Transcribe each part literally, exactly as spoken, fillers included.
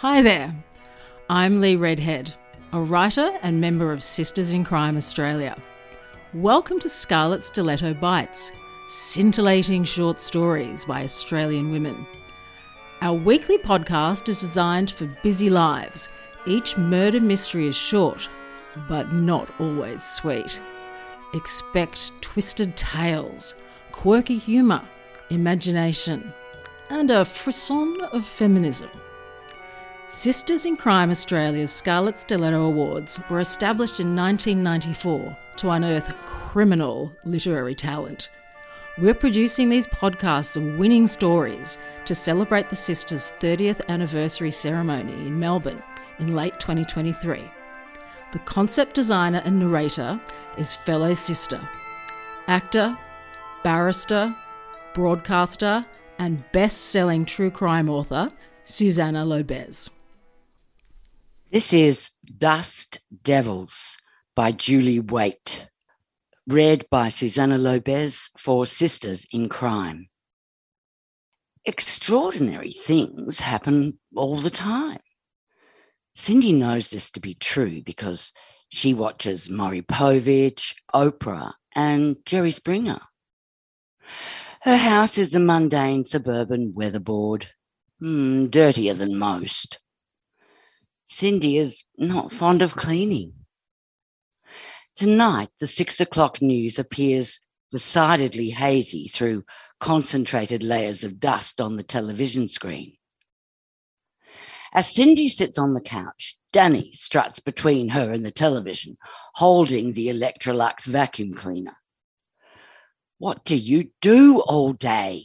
Hi there, I'm Leigh Redhead, a writer and member of Sisters in Crime Australia. Welcome to Scarlet Stiletto Bites, scintillating short stories by Australian women. Our weekly podcast is designed for busy lives. Each murder mystery is short, but not always sweet. Expect twisted tales, quirky humour, imagination, and a frisson of feminism. Sisters in Crime Australia's Scarlet Stiletto Awards were established in nineteen ninety-four to unearth criminal literary talent. We're producing these podcasts of winning stories to celebrate the sisters' thirtieth anniversary ceremony in Melbourne in late twenty twenty-three. The concept designer and narrator is fellow sister, actor, barrister, broadcaster, and best-selling true crime author, Susanna Lobez. This is Dust Devils by Julie Waight, read by Susanna Lobez for Sisters in Crime. Extraordinary things happen all the time. Cindy knows this to be true because she watches Maury Povich, Oprah, and Jerry Springer. Her house is a mundane suburban weatherboard, mm, dirtier than most. Cindy is not fond of cleaning. Tonight, the six o'clock news appears decidedly hazy through concentrated layers of dust on the television screen. As Cindy sits on the couch, Danny struts between her and the television, holding the Electrolux vacuum cleaner. "What do you do all day?"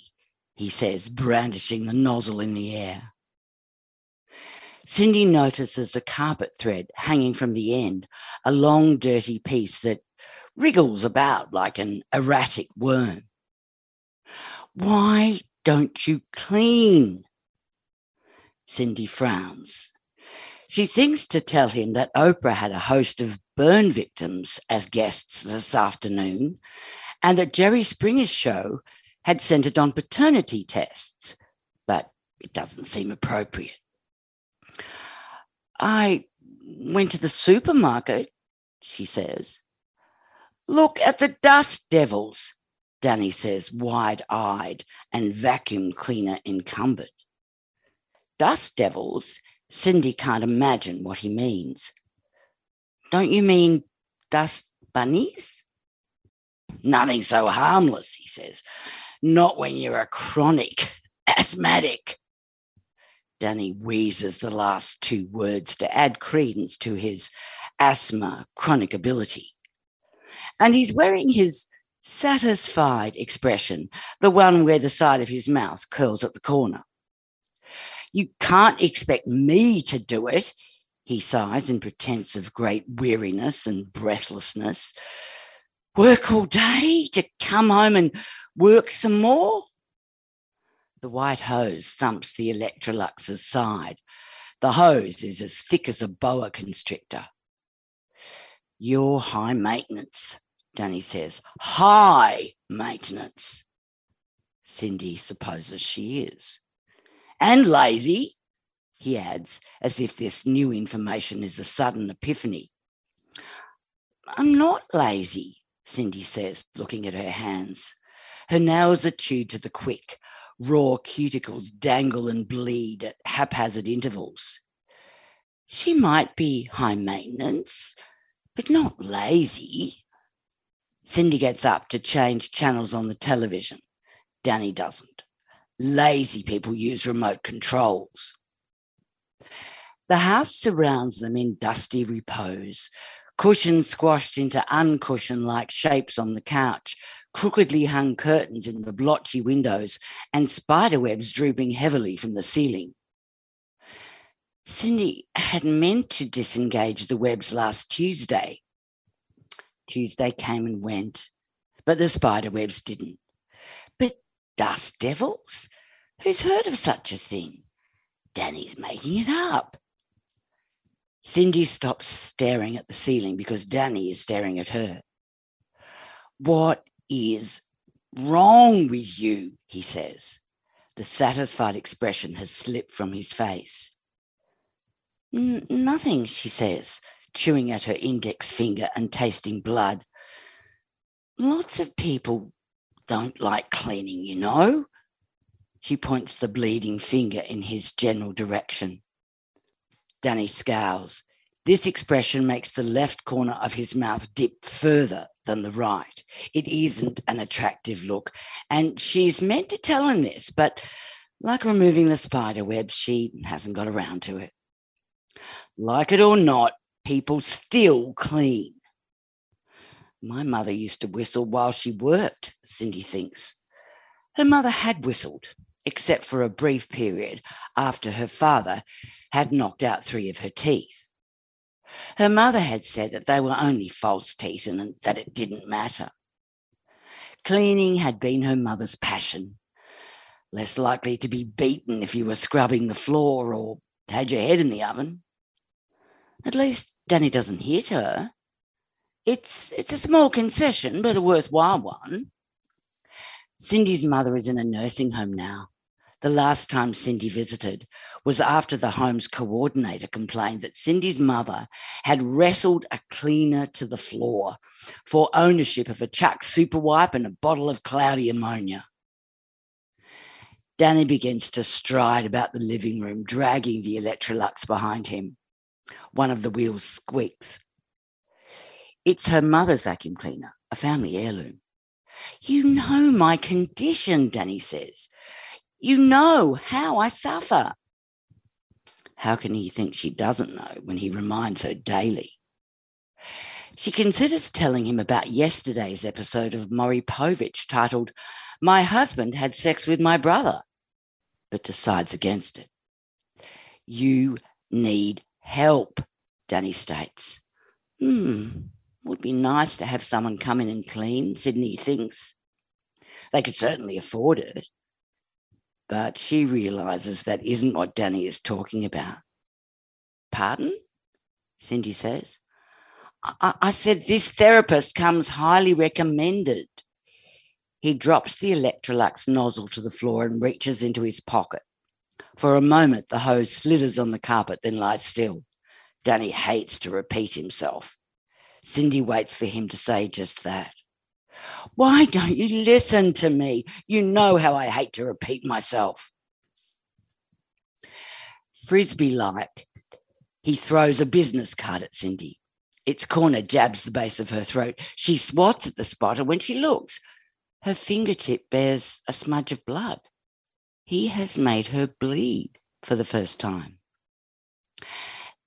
he says, brandishing the nozzle in the air. Cindy notices a carpet thread hanging from the end, a long, dirty piece that wriggles about like an erratic worm. "Why don't you clean?" Cindy frowns. She thinks to tell him that Oprah had a host of burn victims as guests this afternoon, and that Jerry Springer's show had centred on paternity tests, but it doesn't seem appropriate. "I went to the supermarket," she says. "Look at the Dust Devils," Danny says, wide-eyed and vacuum cleaner encumbered. Dust Devils? Cindy can't imagine what he means. "Don't you mean dust bunnies?" "Nothing so harmless," he says. "Not when you're a chronic asthmatic." Danny wheezes the last two words to add credence to his asthma chronic ability. And he's wearing his satisfied expression, the one where the side of his mouth curls at the corner. "You can't expect me to do it," he sighs in pretense of great weariness and breathlessness. "Work all day to come home and work some more?" The white hose thumps the Electrolux's side. The hose is as thick as a boa constrictor. "You're high maintenance," Danny says. "High maintenance." Cindy supposes she is. "And lazy," he adds, as if this new information is a sudden epiphany. "I'm not lazy," Cindy says, looking at her hands. Her nails are chewed to the quick. Raw cuticles dangle and bleed at haphazard intervals. She might be high maintenance, but not lazy. Cindy gets up to change channels on the television. Danny doesn't. Lazy people use remote controls. The house surrounds them in dusty repose, cushions squashed into uncushion-like shapes on the couch, crookedly hung curtains in the blotchy windows, and spiderwebs drooping heavily from the ceiling. Cindy had meant to disengage the webs last Tuesday. Tuesday came and went, but the spiderwebs didn't. But Dust Devils? Who's heard of such a thing? Danny's making it up. Cindy stops staring at the ceiling because Danny is staring at her. "What is wrong with you?" he says. The satisfied expression has slipped from his face. "Nothing," she says, chewing at her index finger and tasting blood. "Lots of people don't like cleaning, you know." She points the bleeding finger in his general direction. Danny scowls. This expression makes the left corner of his mouth dip further than the right. It isn't an attractive look, and she's meant to tell him this, but like removing the spider webs, she hasn't got around to it. Like it or not, people still clean. My mother used to whistle while she worked, Cindy thinks. Her mother had whistled, except for a brief period after her father had knocked out three of her teeth. Her mother had said that they were only false teeth and that it didn't matter. Cleaning had been her mother's passion. Less likely to be beaten if you were scrubbing the floor or had your head in the oven. At least Danny doesn't hit her. It's it's a small concession, but a worthwhile one. Cindy's mother is in a nursing home now. The last time Cindy visited was after the home's coordinator complained that Cindy's mother had wrestled a cleaner to the floor for ownership of a Chuck superwipe and a bottle of cloudy ammonia. Danny begins to stride about the living room, dragging the Electrolux behind him. One of the wheels squeaks. It's her mother's vacuum cleaner, a family heirloom. "You know my condition," Danny says. "You know how I suffer." How can he think she doesn't know when he reminds her daily? She considers telling him about yesterday's episode of Maury Povich titled "My Husband Had Sex with My Brother," but decides against it. "You need help," Danny states. Hmm. Would be nice to have someone come in and clean, Sydney thinks. They could certainly afford it. But she realises that isn't what Danny is talking about. "Pardon?" Cindy says. I-, I said this therapist comes highly recommended." He drops the Electrolux nozzle to the floor and reaches into his pocket. For a moment, the hose slithers on the carpet, then lies still. Danny hates to repeat himself. Cindy waits for him to say just that. "Why don't you listen to me? You know how I hate to repeat myself." Frisbee-like, he throws a business card at Cindy. Its corner jabs the base of her throat. She swats at the spot, and when she looks, her fingertip bears a smudge of blood. He has made her bleed for the first time.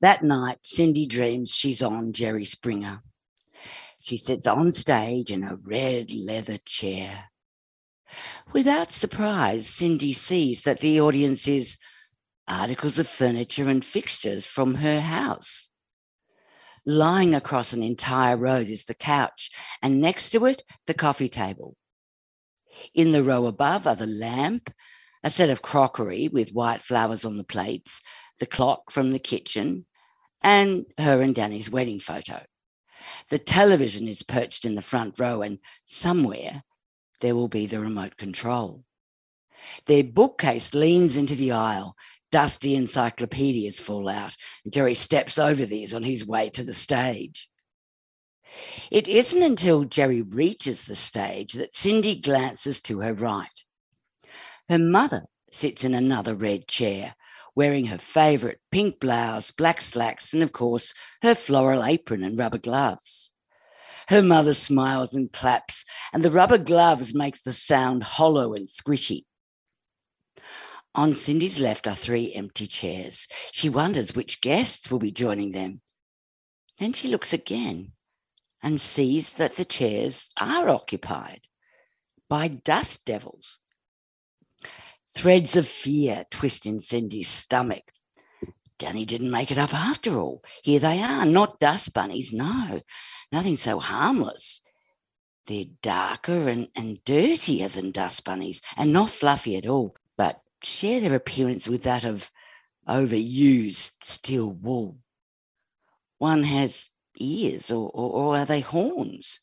That night, Cindy dreams she's on Jerry Springer. She sits on stage in a red leather chair. Without surprise, Cindy sees that the audience is articles of furniture and fixtures from her house. Lying across an entire road is the couch, and next to it, the coffee table. In the row above are the lamp, a set of crockery with white flowers on the plates, the clock from the kitchen, and her and Danny's wedding photo. The television is perched in the front row, and somewhere there will be the remote control. Their bookcase leans into the aisle. Dusty encyclopedias fall out. Jerry steps over these on his way to the stage. It isn't until Jerry reaches the stage that Cindy glances to her right. Her mother sits in another red chair, wearing her favourite pink blouse, black slacks, and, of course, her floral apron and rubber gloves. Her mother smiles and claps, and the rubber gloves make the sound hollow and squishy. On Cindy's left are three empty chairs. She wonders which guests will be joining them. Then she looks again and sees that the chairs are occupied by Dust Devils. Threads of fear twist in Cindy's stomach. Danny didn't make it up after all. Here they are, not dust bunnies, no. Nothing so harmless. They're darker and, and dirtier than dust bunnies, and not fluffy at all, but share their appearance with that of overused steel wool. One has ears, or, or, or are they horns?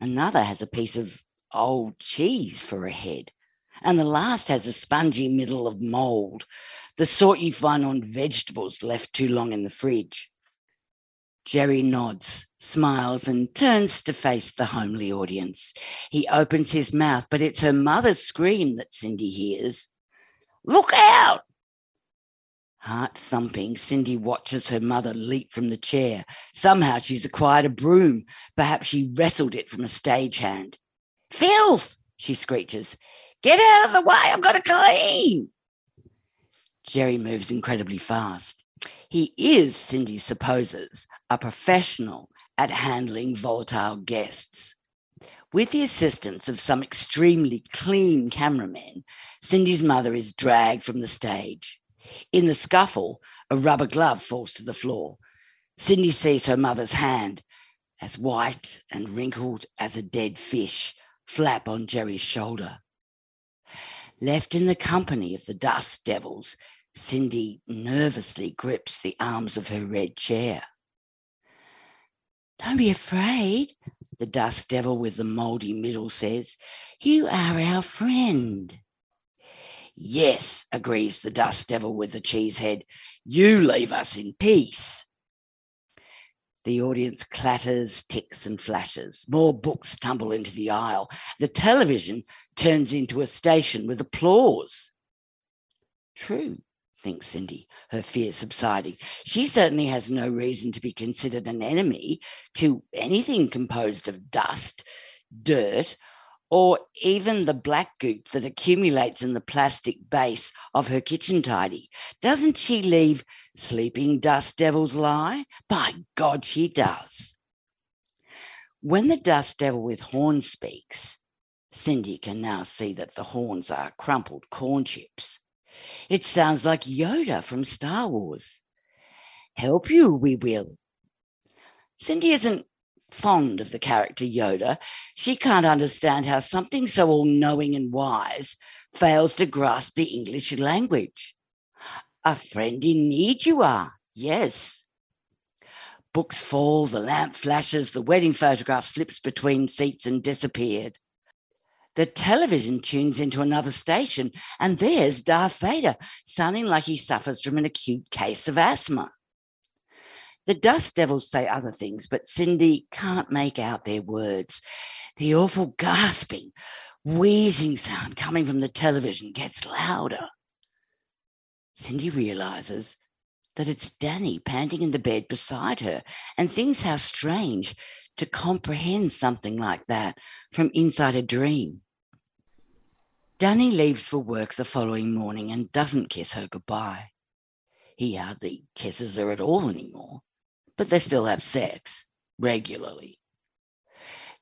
Another has a piece of old cheese for a head. and the last has a spongy middle of mould, the sort you find on vegetables left too long in the fridge. Jerry nods, smiles and turns to face the homely audience. He opens his mouth, but it's her mother's scream that Cindy hears. Look out! Heart thumping, Cindy watches her mother leap from the chair. Somehow she's acquired a broom. Perhaps she wrestled it from a stagehand. Filth, she screeches. Get out of the way, I've got to clean. Jerry moves incredibly fast. He is, Cindy supposes, a professional at handling volatile guests. With the assistance of some extremely clean cameramen, Cindy's mother is dragged from the stage. In the scuffle, a rubber glove falls to the floor. Cindy sees her mother's hand, as white and wrinkled as a dead fish, flap on Jerry's shoulder. Left in the company of the Dust Devils, Cindy nervously grips the arms of her red chair. Don't be afraid, the Dust Devil with the mouldy middle says. You are our friend. Yes, agrees the Dust Devil with the cheese head. You leave us in peace. The audience clatters, ticks and flashes. More books tumble into the aisle. The television turns into a station with applause. True, thinks Cindy, her fear subsiding. She certainly has no reason to be considered an enemy to anything composed of dust, dirt, or even the black goop that accumulates in the plastic base of her kitchen tidy. Doesn't she leave sleeping dust devils lie? By God, she does. When the dust devil with horns speaks, Cindy can now see that the horns are crumpled corn chips. It sounds like Yoda from Star Wars. Help you, we will. Cindy isn't fond of the character Yoda. She can't understand how something so all-knowing and wise fails to grasp the English language. A friend in need you are, yes. Books fall, the lamp flashes, the wedding photograph slips between seats and disappeared. The television tunes into another station, and there's Darth Vader, sounding like he suffers from an acute case of asthma. The Dust Devils say other things, but Cindy can't make out their words. The awful gasping, wheezing sound coming from the television gets louder. Cindy realises that it's Danny panting in the bed beside her, and thinks how strange to comprehend something like that from inside a dream. Danny leaves for work the following morning and doesn't kiss her goodbye. He hardly kisses her at all anymore, but they still have sex regularly.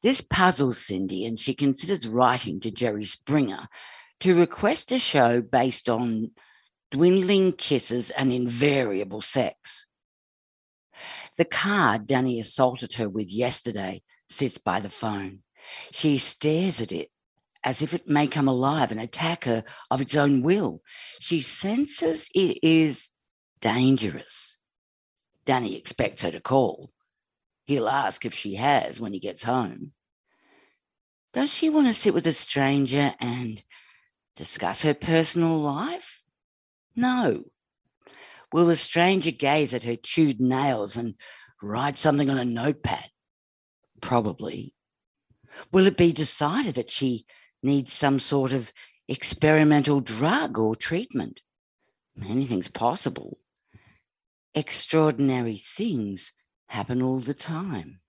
This puzzles Cindy, and she considers writing to Jerry Springer to request a show based on dwindling kisses and invariable sex. The card Danny assaulted her with yesterday sits by the phone. She stares at it as if it may come alive and attack her of its own will. She senses it is dangerous. Danny expects her to call. He'll ask if she has when he gets home. Does she want to sit with a stranger and discuss her personal life? No. Will the stranger gaze at her chewed nails and write something on a notepad? Probably. Will it be decided that she needs some sort of experimental drug or treatment? Anything's possible. Extraordinary things happen all the time.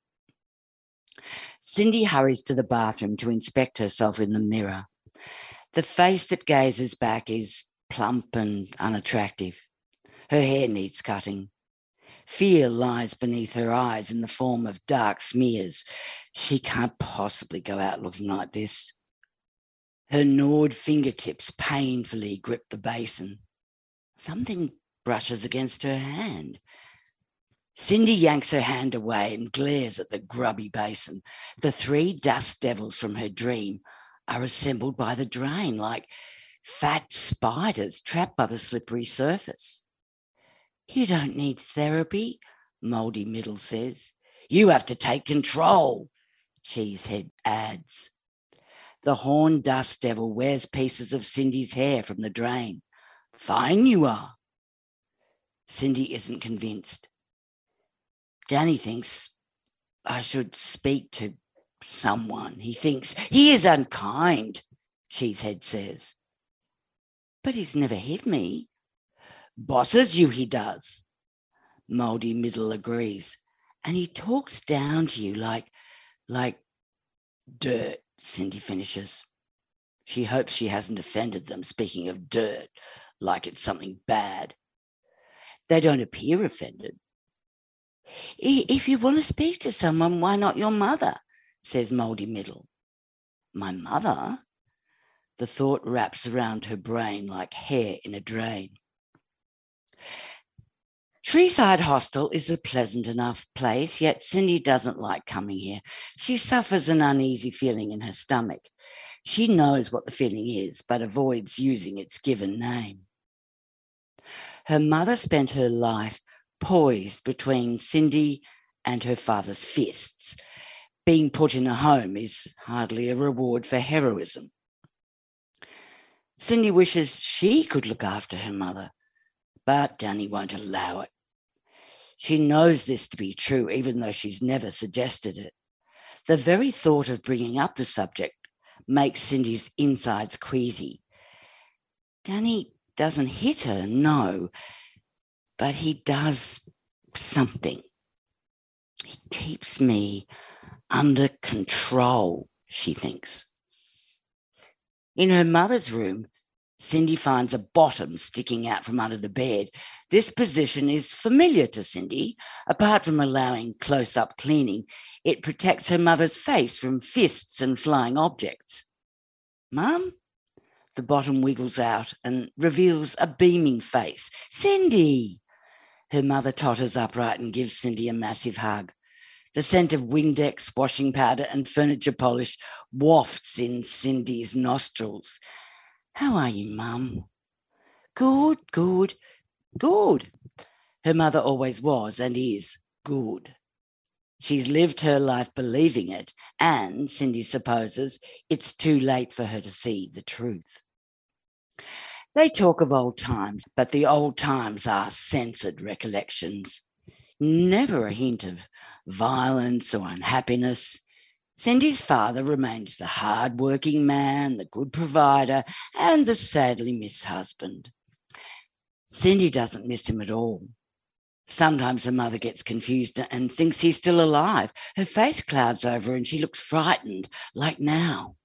Cindy hurries to the bathroom to inspect herself in the mirror. The face that gazes back is plump and unattractive. Her hair needs cutting. Fear lies beneath her eyes in the form of dark smears. She can't possibly go out looking like this. Her gnawed fingertips painfully grip the basin. Something brushes against her hand. Cindy yanks her hand away and glares at the grubby basin. The three dust devils from her dream are assembled by the drain like fat spiders trapped by the slippery surface. You don't need therapy, Mouldy Middle says. You have to take control, Cheesehead adds. The horned dust devil wears pieces of Cindy's hair from the drain. Fine, you are. Cindy isn't convinced. Danny thinks I should speak to someone. He thinks he is unkind, Cheesehead says. But he's never hit me. Bosses you, he does. Mouldy Middle agrees. And he talks down to you like, like dirt, Cindy finishes. She hopes she hasn't offended them, speaking of dirt, like it's something bad. They don't appear offended. If you want to speak to someone, why not your mother, says Mouldy Middle. My mother? The thought wraps around her brain like hair in a drain. Treeside Hostel is a pleasant enough place, yet Cindy doesn't like coming here. She suffers an uneasy feeling in her stomach. She knows what the feeling is, but avoids using its given name. Her mother spent her life poised between Cindy and her father's fists. Being put in a home is hardly a reward for heroism. Cindy wishes she could look after her mother, but Danny won't allow it. She knows this to be true, even though she's never suggested it. The very thought of bringing up the subject makes Cindy's insides queasy. Danny doesn't hit her, no, but he does something. He keeps me under control, she thinks. In her mother's room, Cindy finds a bottom sticking out from under the bed. This position is familiar to Cindy. Apart from allowing close-up cleaning, it protects her mother's face from fists and flying objects. Mum? The bottom wiggles out and reveals a beaming face. Cindy! Her mother totters upright and gives Cindy a massive hug. The scent of Windex, washing powder and furniture polish wafts in Cindy's nostrils. How are you, Mum? Good, good, good. Her mother always was and is good. She's lived her life believing it, and, Cindy supposes, it's too late for her to see the truth. They talk of old times, but the old times are censored recollections. Never a hint of violence or unhappiness. Cindy's father remains the hard-working man, the good provider, and the sadly missed husband. Cindy doesn't miss him at all. Sometimes her mother gets confused and thinks he's still alive. Her face clouds over and she looks frightened, like now.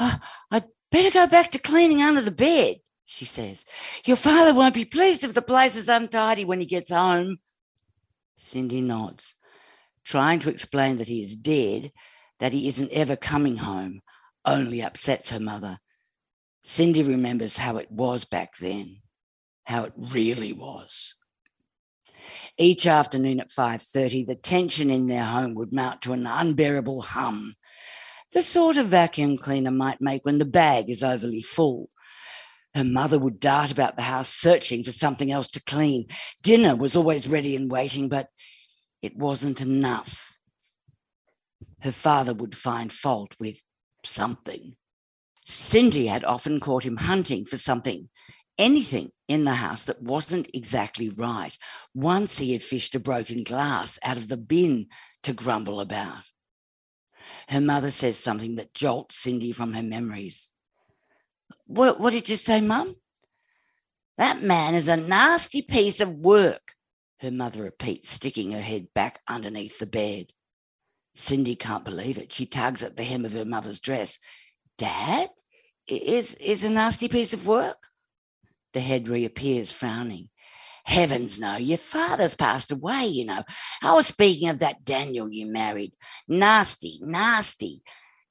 Oh, I'd better go back to cleaning under the bed, she says. Your father won't be pleased if the place is untidy when he gets home. Cindy nods, trying to explain that he is dead, that he isn't ever coming home, only upsets her mother. Cindy remembers how it was back then, how it really was. Each afternoon at five thirty, the tension in their home would mount to an unbearable hum, the sort a vacuum cleaner might make when the bag is overly full. Her mother would dart about the house searching for something else to clean. Dinner was always ready and waiting, but it wasn't enough. Her father would find fault with something. Cindy had often caught him hunting for something, anything in the house that wasn't exactly right. Once he had fished a broken glass out of the bin to grumble about. Her mother says something that jolts Cindy from her memories. What, what did you say, Mum? That man is a nasty piece of work, her mother repeats, sticking her head back underneath the bed. Cindy can't believe it. She tugs at the hem of her mother's dress. Dad, is, is a nasty piece of work? The head reappears, frowning. Heavens no, your father's passed away, you know. I was speaking of that Daniel you married. Nasty, nasty.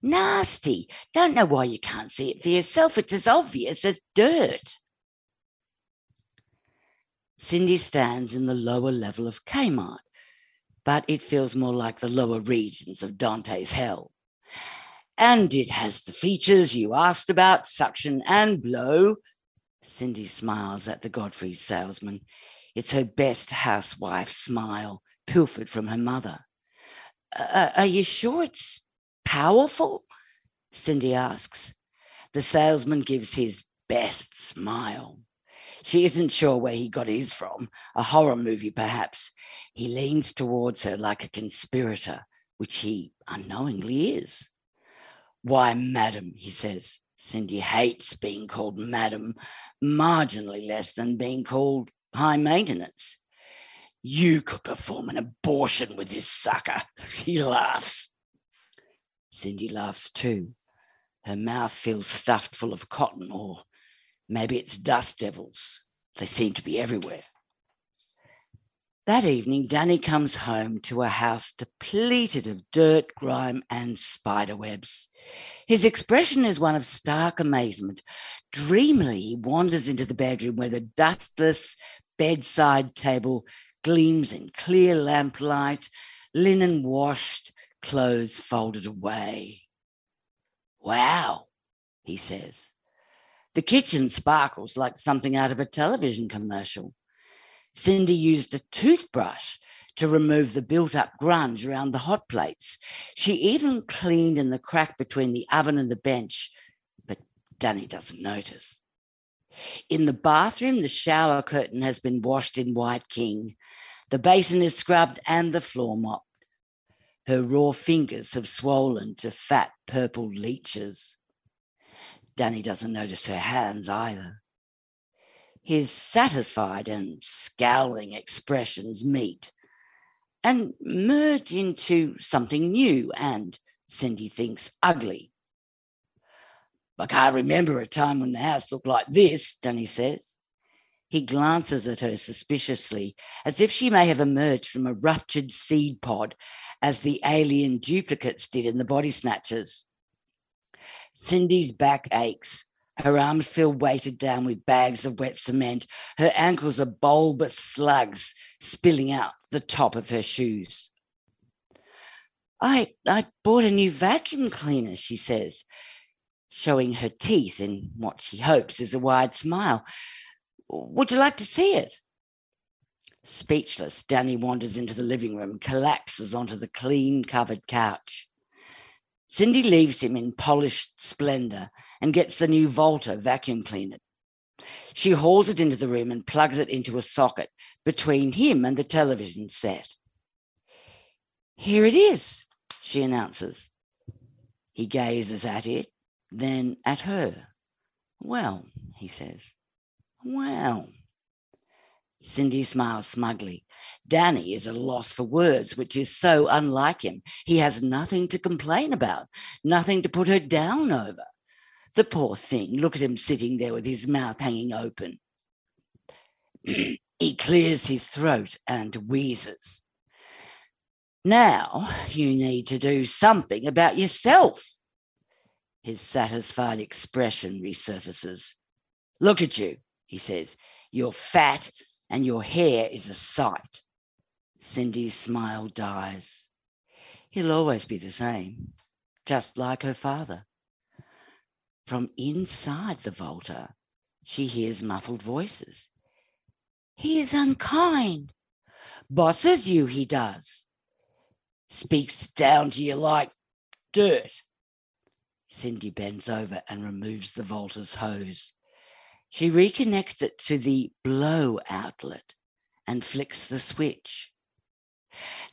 Nasty. Don't know why you can't see it for yourself. It's as obvious as dirt. Cindy stands in the lower level of Kmart, but it feels more like the lower regions of Dante's hell. And it has the features you asked about, suction and blow. Cindy smiles at the Godfrey salesman. It's her best housewife smile, pilfered from her mother. Uh, are you sure it's powerful? Cindy asks. The salesman gives his best smile. She isn't sure where he got his from, a horror movie perhaps. He leans towards her like a conspirator, which he unknowingly is. Why, madam, he says. Cindy hates being called madam, marginally less than being called high maintenance. You could perform an abortion with this sucker, she laughs. Cindy laughs too. Her mouth feels stuffed full of cotton, or maybe it's dust devils. They seem to be everywhere. That evening, Danny comes home to a house depleted of dirt, grime, and spiderwebs. His expression is one of stark amazement. Dreamily, he wanders into the bedroom where the dustless bedside table gleams in clear lamplight, linen washed, clothes folded away. Wow, he says. The kitchen sparkles like something out of a television commercial. Cindy used a toothbrush to remove the built-up grunge around the hot plates. She even cleaned in the crack between the oven and the bench, but Danny doesn't notice. In the bathroom, the shower curtain has been washed in White King. The basin is scrubbed and the floor mopped. Her raw fingers have swollen to fat purple leeches. Danny doesn't notice her hands either. His satisfied and scowling expressions meet and merge into something new and, Cindy thinks, ugly. I can't remember a time when the house looked like this, Danny says. He glances at her suspiciously, as if she may have emerged from a ruptured seed pod, as the alien duplicates did in the Body Snatchers. Cindy's back aches. Her arms feel weighted down with bags of wet cement. Her ankles are bulbous slugs spilling out the top of her shoes. I, I bought a new vacuum cleaner, she says, showing her teeth in what she hopes is a wide smile. Would you like to see it? Speechless, Danny wanders into the living room, collapses onto the clean covered couch. Cindy leaves him in polished splendour and gets the new Volta vacuum cleaner. She hauls it into the room and plugs it into a socket between him and the television set. Here it is, she announces. He gazes at it, then at her. Well, he says. Well, Cindy smiles smugly. Danny is at a loss for words, which is so unlike him. He has nothing to complain about, nothing to put her down over. The poor thing, look at him sitting there with his mouth hanging open. He clears his throat and wheezes. Now you need to do something about yourself. His satisfied expression resurfaces. Look at you, he says. You're fat and your hair is a sight. Cindy's smile dies. He'll always be the same, just like her father. From inside the Volta, she hears muffled voices. He is unkind. Bosses you, he does. Speaks down to you like dirt. Cindy bends over and removes the Volta's hose. She reconnects it to the blow outlet and flicks the switch.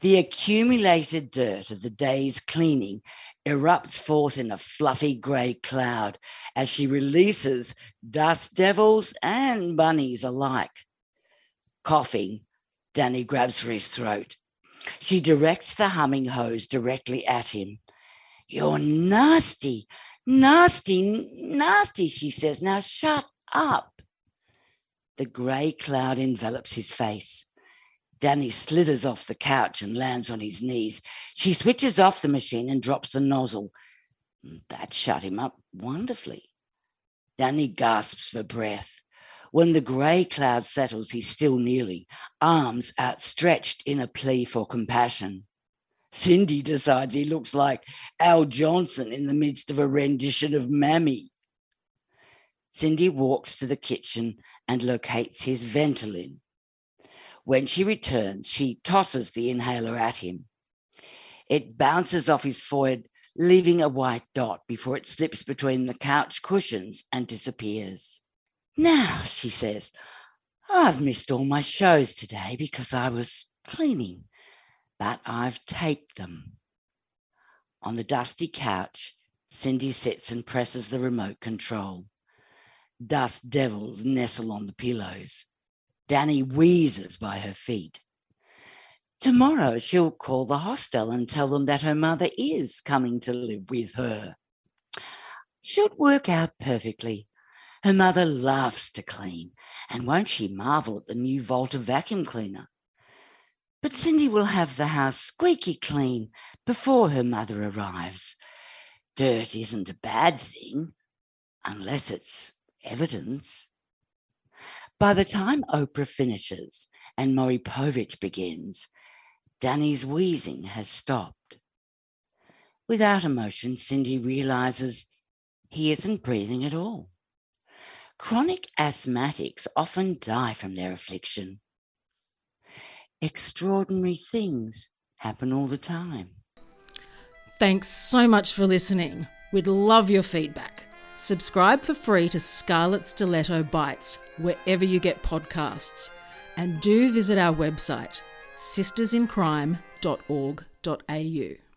The accumulated dirt of the day's cleaning erupts forth in a fluffy grey cloud as she releases dust devils and bunnies alike. Coughing, Danny grabs for his throat. She directs the humming hose directly at him. You're nasty, nasty, nasty, she says. Now shut up. Up. The grey cloud envelops his face. Danny slithers off the couch and lands on his knees. She switches off the machine and drops the nozzle. That shut him up wonderfully. Danny gasps for breath. When the grey cloud settles, he's still kneeling, arms outstretched in a plea for compassion. Cindy decides he looks like Al Jolson in the midst of a rendition of Mammy. Cindy walks to the kitchen and locates his Ventolin. When she returns, she tosses the inhaler at him. It bounces off his forehead, leaving a white dot before it slips between the couch cushions and disappears. "Now," she says, "I've missed all my shows today because I was cleaning, but I've taped them." On the dusty couch, Cindy sits and presses the remote control. Dust devils nestle on the pillows. Danny wheezes by her feet. Tomorrow she'll call the hostel and tell them that her mother is coming to live with her. Should work out perfectly. Her mother loves to clean, and won't she marvel at the new Volta vacuum cleaner? But Cindy will have the house squeaky clean before her mother arrives. Dirt isn't a bad thing, unless it's evidence. By the time Oprah finishes and Maury Povich begins, Danny's wheezing has stopped. Without emotion, Cindy realises he isn't breathing at all. Chronic asthmatics often die from their affliction. Extraordinary things happen all the time. Thanks so much for listening. We'd love your feedback. Subscribe for free to Scarlet Stiletto Bites wherever you get podcasts. And do visit our website, sisters in crime dot org dot a u.